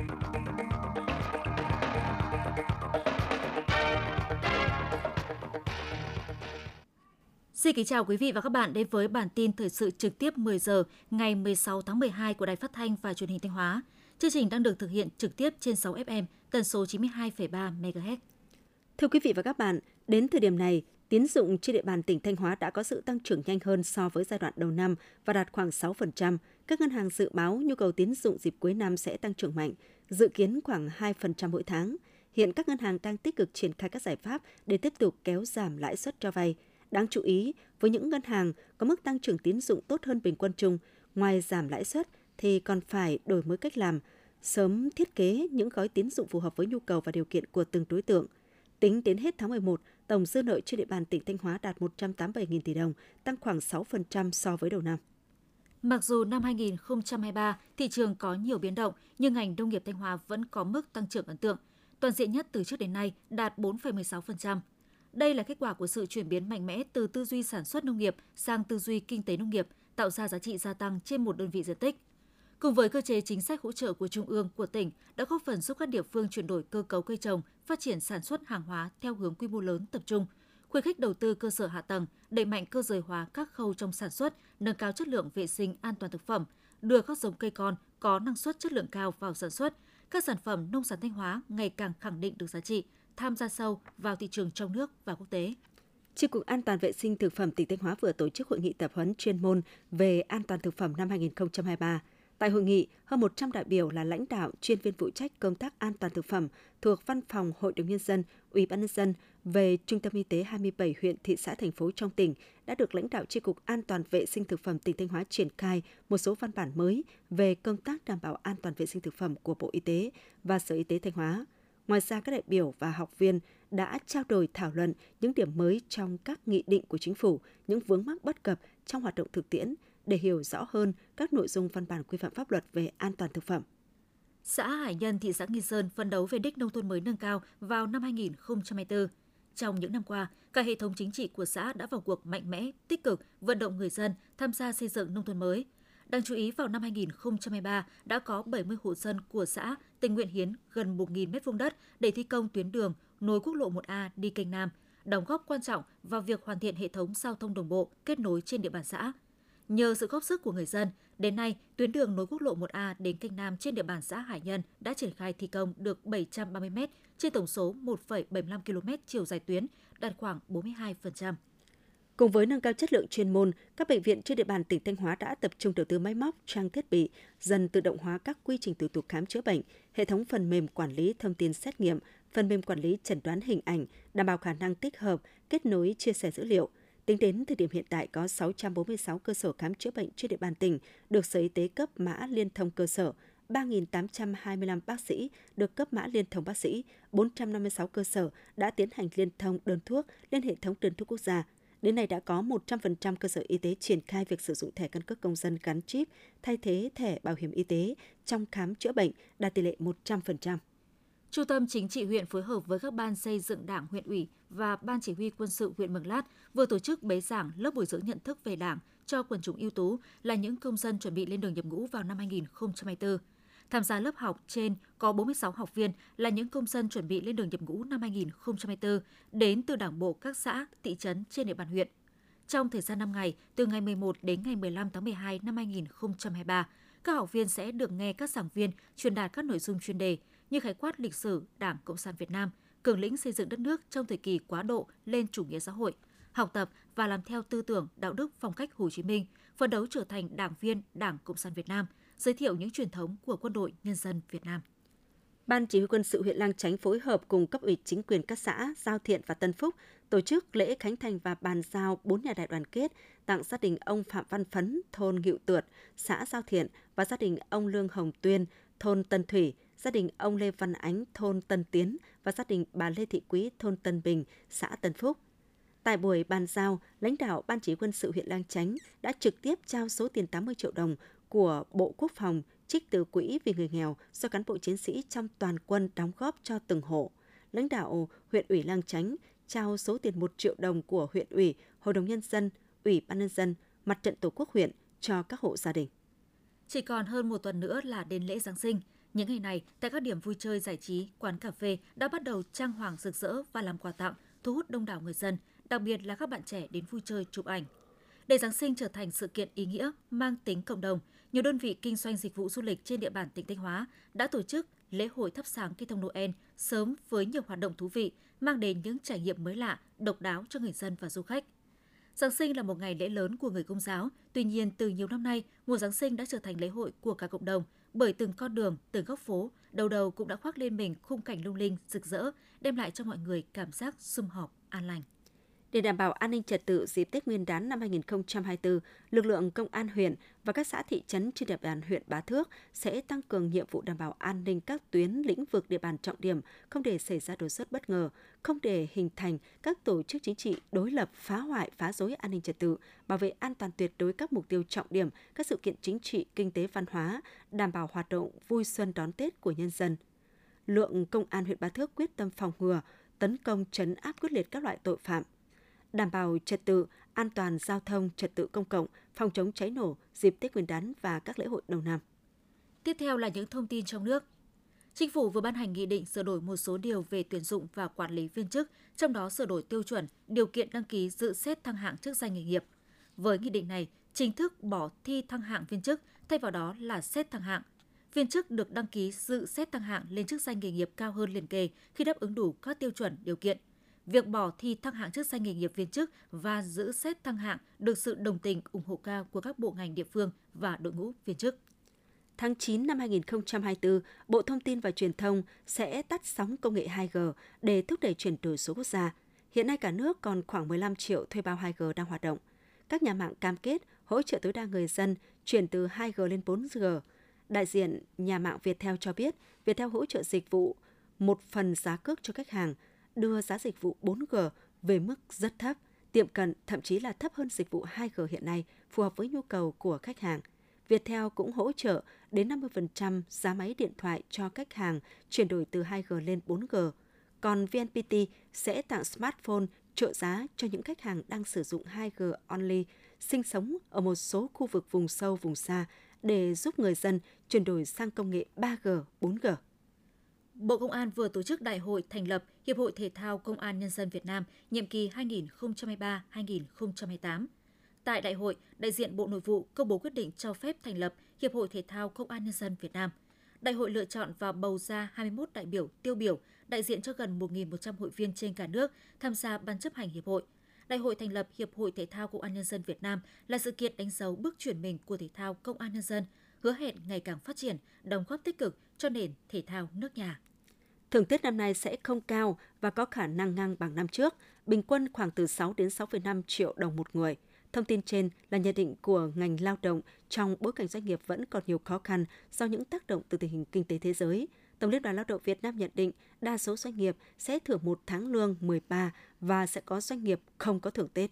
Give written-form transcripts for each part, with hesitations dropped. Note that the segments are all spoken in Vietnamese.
Xin kính chào quý vị và các bạn đến với bản tin thời sự trực tiếp 10 giờ ngày 16 tháng 12 của Đài Phát thanh và Truyền hình Thanh Hóa. Chương trình đang được thực hiện trực tiếp trên 6 FM, tần số 92,3 MHz. Thưa quý vị và các bạn, đến thời điểm này, tín dụng trên địa bàn tỉnh Thanh Hóa đã có sự tăng trưởng nhanh hơn so với giai đoạn đầu năm và đạt khoảng 6%. Các ngân hàng dự báo nhu cầu tín dụng dịp cuối năm sẽ tăng trưởng mạnh, dự kiến khoảng 2% mỗi tháng. Hiện các ngân hàng đang tích cực triển khai các giải pháp để tiếp tục kéo giảm lãi suất cho vay. Đáng chú ý, với những ngân hàng có mức tăng trưởng tín dụng tốt hơn bình quân chung, ngoài giảm lãi suất thì còn phải đổi mới cách làm, sớm thiết kế những gói tín dụng phù hợp với nhu cầu và điều kiện của từng đối tượng. Tính đến hết tháng 11, tổng dư nợ trên địa bàn tỉnh Thanh Hóa đạt 187.000 tỷ đồng, tăng khoảng 6% so với đầu năm. Mặc dù năm 2023 thị trường có nhiều biến động, nhưng ngành nông nghiệp Thanh Hóa vẫn có mức tăng trưởng ấn tượng, toàn diện nhất từ trước đến nay đạt 4,16%. Đây là kết quả của sự chuyển biến mạnh mẽ từ tư duy sản xuất nông nghiệp sang tư duy kinh tế nông nghiệp, tạo ra giá trị gia tăng trên một đơn vị diện tích. Cùng với cơ chế chính sách hỗ trợ của Trung ương, của tỉnh đã góp phần giúp các địa phương chuyển đổi cơ cấu cây trồng, phát triển sản xuất hàng hóa theo hướng quy mô lớn tập trung, khuyến khích đầu tư cơ sở hạ tầng, đẩy mạnh cơ giới hóa các khâu trong sản xuất, nâng cao chất lượng vệ sinh an toàn thực phẩm, đưa các giống cây con có năng suất chất lượng cao vào sản xuất, các sản phẩm nông sản Thanh Hóa ngày càng khẳng định được giá trị, tham gia sâu vào thị trường trong nước và quốc tế. Chi cục An toàn vệ sinh thực phẩm tỉnh Thanh Hóa vừa tổ chức hội nghị tập huấn chuyên môn về an toàn thực phẩm năm 2023. Tại hội nghị, hơn 100 đại biểu là lãnh đạo, chuyên viên phụ trách công tác an toàn thực phẩm thuộc Văn phòng Hội đồng Nhân dân, Ủy ban Nhân dân về Trung tâm Y tế 27 huyện, thị xã, thành phố trong tỉnh đã được lãnh đạo Chi cục An toàn vệ sinh thực phẩm tỉnh Thanh Hóa triển khai một số văn bản mới về công tác đảm bảo an toàn vệ sinh thực phẩm của Bộ Y tế và Sở Y tế Thanh Hóa. Ngoài ra, các đại biểu và học viên đã trao đổi thảo luận những điểm mới trong các nghị định của chính phủ, những vướng mắc bất cập trong hoạt động thực tiễn để hiểu rõ hơn các nội dung văn bản quy phạm pháp luật về an toàn thực phẩm. Xã Hải Nhân, thị xã Nghi Sơn phấn đấu về đích nông thôn mới nâng cao vào năm 2024. Trong những năm qua, cả hệ thống chính trị của xã đã vào cuộc mạnh mẽ, tích cực, vận động người dân tham gia xây dựng nông thôn mới. Đáng chú ý, vào năm 2023 đã có 70 hộ dân của xã tình nguyện hiến gần 1.000 m2 đất để thi công tuyến đường nối quốc lộ 1A đi kênh Nam, đóng góp quan trọng vào việc hoàn thiện hệ thống giao thông đồng bộ kết nối trên địa bàn xã. Nhờ sự góp sức của người dân, đến nay tuyến đường nối quốc lộ 1A đến kênh Nam trên địa bàn xã Hải Nhân đã triển khai thi công được 730 m trên tổng số 1,75 km chiều dài tuyến, đạt khoảng 42%. Cùng với nâng cao chất lượng chuyên môn, các bệnh viện trên địa bàn tỉnh Thanh Hóa đã tập trung đầu tư máy móc, trang thiết bị, dần tự động hóa các quy trình thủ tục khám chữa bệnh, hệ thống phần mềm quản lý thông tin xét nghiệm, phần mềm quản lý chẩn đoán hình ảnh, đảm bảo khả năng tích hợp, kết nối, chia sẻ dữ liệu. Tính đến thời điểm hiện tại, có 646 cơ sở khám chữa bệnh trên địa bàn tỉnh được Sở Y tế cấp mã liên thông cơ sở, 3.825 bác sĩ được cấp mã liên thông bác sĩ, 456 cơ sở đã tiến hành liên thông đơn thuốc lên hệ thống đơn thuốc quốc gia. Đến nay đã có 100% cơ sở y tế triển khai việc sử dụng thẻ căn cước công dân gắn chip thay thế thẻ bảo hiểm y tế trong khám chữa bệnh, đạt tỷ lệ 100%. Trung tâm Chính trị huyện phối hợp với các ban xây dựng Đảng huyện ủy và Ban chỉ huy quân sự huyện Mường Lát vừa tổ chức bế giảng lớp bồi dưỡng nhận thức về Đảng cho quần chúng ưu tú là những công dân chuẩn bị lên đường nhập ngũ vào năm 2024. Tham gia lớp học trên có 46 học viên là những công dân chuẩn bị lên đường nhập ngũ năm 2024 đến từ Đảng bộ các xã, thị trấn trên địa bàn huyện. Trong thời gian 5 ngày, từ ngày 11 đến ngày 15 tháng 12 năm 2023, các học viên sẽ được nghe các giảng viên truyền đạt các nội dung chuyên đề như khái quát lịch sử Đảng Cộng sản Việt Nam, cường lĩnh xây dựng đất nước trong thời kỳ quá độ lên chủ nghĩa xã hội, học tập và làm theo tư tưởng, đạo đức, phong cách Hồ Chí Minh, phấn đấu trở thành đảng viên Đảng Cộng sản Việt Nam, giới thiệu những truyền thống của quân đội nhân dân Việt Nam. Ban chỉ huy quân sự huyện Lang Chánh phối hợp cùng cấp ủy chính quyền các xã Giao Thiện và Tân Phúc tổ chức lễ khánh thành và bàn giao 4 nhà đại đoàn kết tặng gia đình ông Phạm Văn Phấn, thôn Ngựu Tuột, xã Giao Thiện và gia đình ông Lương Hồng Tuyên, thôn Tân Thủy, gia đình ông Lê Văn Ánh, thôn Tân Tiến và gia đình bà Lê Thị Quý, thôn Tân Bình, xã Tân Phúc. Tại buổi bàn giao, lãnh đạo Ban chỉ huy quân sự huyện Lang Chánh đã trực tiếp trao số tiền 80 triệu đồng của Bộ Quốc phòng trích từ quỹ vì người nghèo do cán bộ chiến sĩ trong toàn quân đóng góp cho từng hộ. Lãnh đạo huyện ủy Lang Chánh trao số tiền 1 triệu đồng của huyện ủy, Hội đồng Nhân dân, Ủy ban Nhân dân, Mặt trận Tổ quốc huyện cho các hộ gia đình. Chỉ còn hơn một tuần nữa là đến lễ Giáng sinh. Những ngày này, tại các điểm vui chơi giải trí, quán cà phê đã bắt đầu trang hoàng rực rỡ và làm quà tặng, thu hút đông đảo người dân, đặc biệt là các bạn trẻ đến vui chơi chụp ảnh. Để Giáng sinh trở thành sự kiện ý nghĩa mang tính cộng đồng, nhiều đơn vị kinh doanh dịch vụ du lịch trên địa bàn tỉnh Thanh Hóa đã tổ chức lễ hội thắp sáng cây thông Noel sớm với nhiều hoạt động thú vị, mang đến những trải nghiệm mới lạ, độc đáo cho người dân và du khách. Giáng sinh là một ngày lễ lớn của người Công giáo, tuy nhiên từ nhiều năm nay, mùa Giáng sinh đã trở thành lễ hội của cả cộng đồng, bởi từng con đường, từng góc phố, đầu đầu cũng đã khoác lên mình khung cảnh lung linh, rực rỡ, đem lại cho mọi người cảm giác sum họp, an lành. Để đảm bảo an ninh trật tự dịp Tết Nguyên đán năm 2024, lực lượng công an huyện và các xã thị trấn trên địa bàn huyện Bá Thước sẽ tăng cường nhiệm vụ đảm bảo an ninh các tuyến lĩnh vực địa bàn trọng điểm, không để xảy ra đột xuất bất ngờ, không để hình thành các tổ chức chính trị đối lập phá hoại, phá rối an ninh trật tự, bảo vệ an toàn tuyệt đối các mục tiêu trọng điểm, các sự kiện chính trị, kinh tế, văn hóa, đảm bảo hoạt động vui xuân đón Tết của nhân dân. Lượng công an huyện Bá Thước quyết tâm phòng ngừa, tấn công trấn áp quyết liệt các loại tội phạm, đảm bảo trật tự, an toàn giao thông, trật tự công cộng, phòng chống cháy nổ, dịp Tết Nguyên đán và các lễ hội đầu năm. Tiếp theo là những thông tin trong nước. Chính phủ vừa ban hành nghị định sửa đổi một số điều về tuyển dụng và quản lý viên chức, trong đó sửa đổi tiêu chuẩn, điều kiện đăng ký dự xét thăng hạng chức danh nghề nghiệp. Với nghị định này, chính thức bỏ thi thăng hạng viên chức, thay vào đó là xét thăng hạng. Viên chức được đăng ký dự xét thăng hạng lên chức danh nghề nghiệp cao hơn liền kề khi đáp ứng đủ các tiêu chuẩn, điều kiện. Việc bỏ thi thăng hạng chức danh nghề nghiệp viên chức và giữ xét thăng hạng được sự đồng tình ủng hộ cao của các bộ ngành địa phương và đội ngũ viên chức. Tháng 9 năm 2024, Bộ Thông tin và Truyền thông sẽ tắt sóng công nghệ 2G để thúc đẩy chuyển đổi số quốc gia. Hiện nay cả nước còn khoảng 15 triệu thuê bao 2G đang hoạt động. Các nhà mạng cam kết hỗ trợ tối đa người dân chuyển từ 2G lên 4G. Đại diện nhà mạng Viettel cho biết, Viettel hỗ trợ dịch vụ một phần giá cước cho khách hàng, đưa giá dịch vụ 4G về mức rất thấp, tiệm cận thậm chí là thấp hơn dịch vụ 2G hiện nay, phù hợp với nhu cầu của khách hàng. Viettel cũng hỗ trợ đến 50% giá máy điện thoại cho khách hàng chuyển đổi từ 2G lên 4G. Còn VNPT sẽ tặng smartphone trợ giá cho những khách hàng đang sử dụng 2G only, sinh sống ở một số khu vực vùng sâu, vùng xa để giúp người dân chuyển đổi sang công nghệ 3G, 4G. Bộ Công an vừa tổ chức đại hội thành lập Hiệp hội Thể thao Công an Nhân dân Việt Nam nhiệm kỳ 2023-2028. Tại đại hội, đại diện Bộ Nội vụ công bố quyết định cho phép thành lập Hiệp hội Thể thao Công an Nhân dân Việt Nam. Đại hội lựa chọn và bầu ra 21 đại biểu tiêu biểu, đại diện cho gần 1.100 hội viên trên cả nước tham gia ban chấp hành hiệp hội. Đại hội thành lập Hiệp hội Thể thao Công an Nhân dân Việt Nam là sự kiện đánh dấu bước chuyển mình của thể thao Công an Nhân dân, hứa hẹn ngày càng phát triển, đóng góp tích cực cho nền thể thao nước nhà. Thưởng Tết năm nay sẽ không cao và có khả năng ngang bằng năm trước, bình quân khoảng từ 6 đến 6,5 triệu đồng một người. Thông tin trên là nhận định của ngành lao động trong bối cảnh doanh nghiệp vẫn còn nhiều khó khăn do những tác động từ tình hình kinh tế thế giới. Tổng Liên đoàn Lao động Việt Nam nhận định đa số doanh nghiệp sẽ thưởng một tháng lương 13 và sẽ có doanh nghiệp không có thưởng Tết.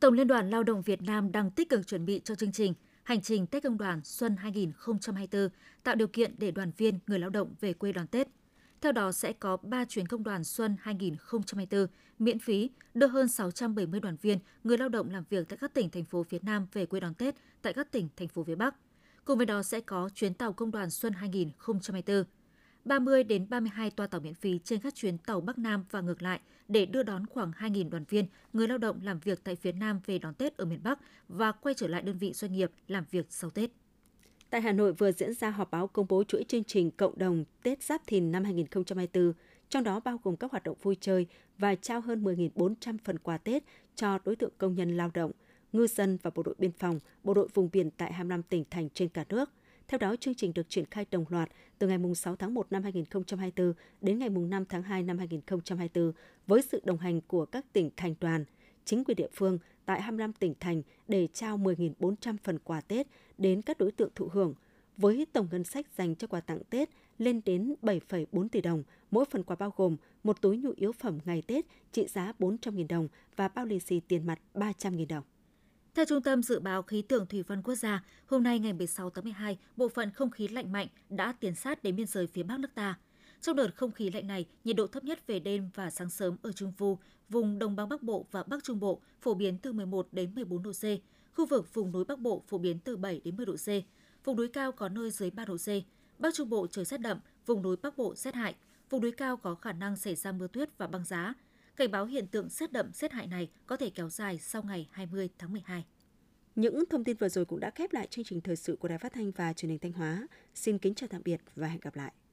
Tổng Liên đoàn Lao động Việt Nam đang tích cực chuẩn bị cho chương trình Hành trình Tết Công đoàn Xuân 2024, tạo điều kiện để đoàn viên, người lao động về quê đón Tết. Theo đó sẽ có 3 chuyến công đoàn Xuân 2024 miễn phí đưa hơn 670 đoàn viên, người lao động làm việc tại các tỉnh, thành phố phía Nam về quê đón Tết tại các tỉnh, thành phố phía Bắc. Cùng với đó sẽ có chuyến tàu công đoàn Xuân 2024, 30 đến 32 toa tàu miễn phí trên các chuyến tàu Bắc Nam và ngược lại để đưa đón khoảng 2.000 đoàn viên, người lao động làm việc tại phía Nam về đón Tết ở miền Bắc và quay trở lại đơn vị doanh nghiệp làm việc sau Tết. Tại Hà Nội vừa diễn ra họp báo công bố chuỗi chương trình cộng đồng Tết Giáp Thìn năm 2024, trong đó bao gồm các hoạt động vui chơi và trao hơn 10.400 phần quà Tết cho đối tượng công nhân lao động, ngư dân và bộ đội biên phòng, bộ đội vùng biển tại 25 tỉnh thành trên cả nước. Theo đó, chương trình được triển khai đồng loạt từ ngày 6 tháng 1 năm 2024 đến ngày 5 tháng 2 năm 2024 với sự đồng hành của các tỉnh thành đoàn, chính quyền địa phương tại 25 tỉnh thành để trao 10.400 phần quà Tết đến các đối tượng thụ hưởng, với tổng ngân sách dành cho quà tặng Tết lên đến 7,4 tỷ đồng. Mỗi phần quà bao gồm một túi nhu yếu phẩm ngày Tết trị giá 400.000 đồng và bao lì xì tiền mặt 300.000 đồng. Theo Trung tâm Dự báo Khí tượng Thủy văn Quốc gia, hôm nay ngày 16 tháng 12, bộ phận không khí lạnh mạnh đã tiến sát đến biên giới phía Bắc nước ta. Trong đợt không khí lạnh này, nhiệt độ thấp nhất về đêm và sáng sớm ở Trung Bộ, vùng Đồng bằng Bắc Bộ và Bắc Trung Bộ phổ biến từ 11 đến 14 độ C, khu vực vùng núi Bắc Bộ phổ biến từ 7 đến 10 độ C, vùng núi cao có nơi dưới 3 độ C. Bắc Trung Bộ trời rét đậm, vùng núi Bắc Bộ rét hại, vùng núi cao có khả năng xảy ra mưa tuyết và băng giá. Cảnh báo hiện tượng rét đậm, rét hại này có thể kéo dài sau ngày 20 tháng 12. Những thông tin vừa rồi cũng đã khép lại chương trình thời sự của Đài Phát thanh và Truyền hình Thanh Hóa. Xin kính chào tạm biệt và hẹn gặp lại.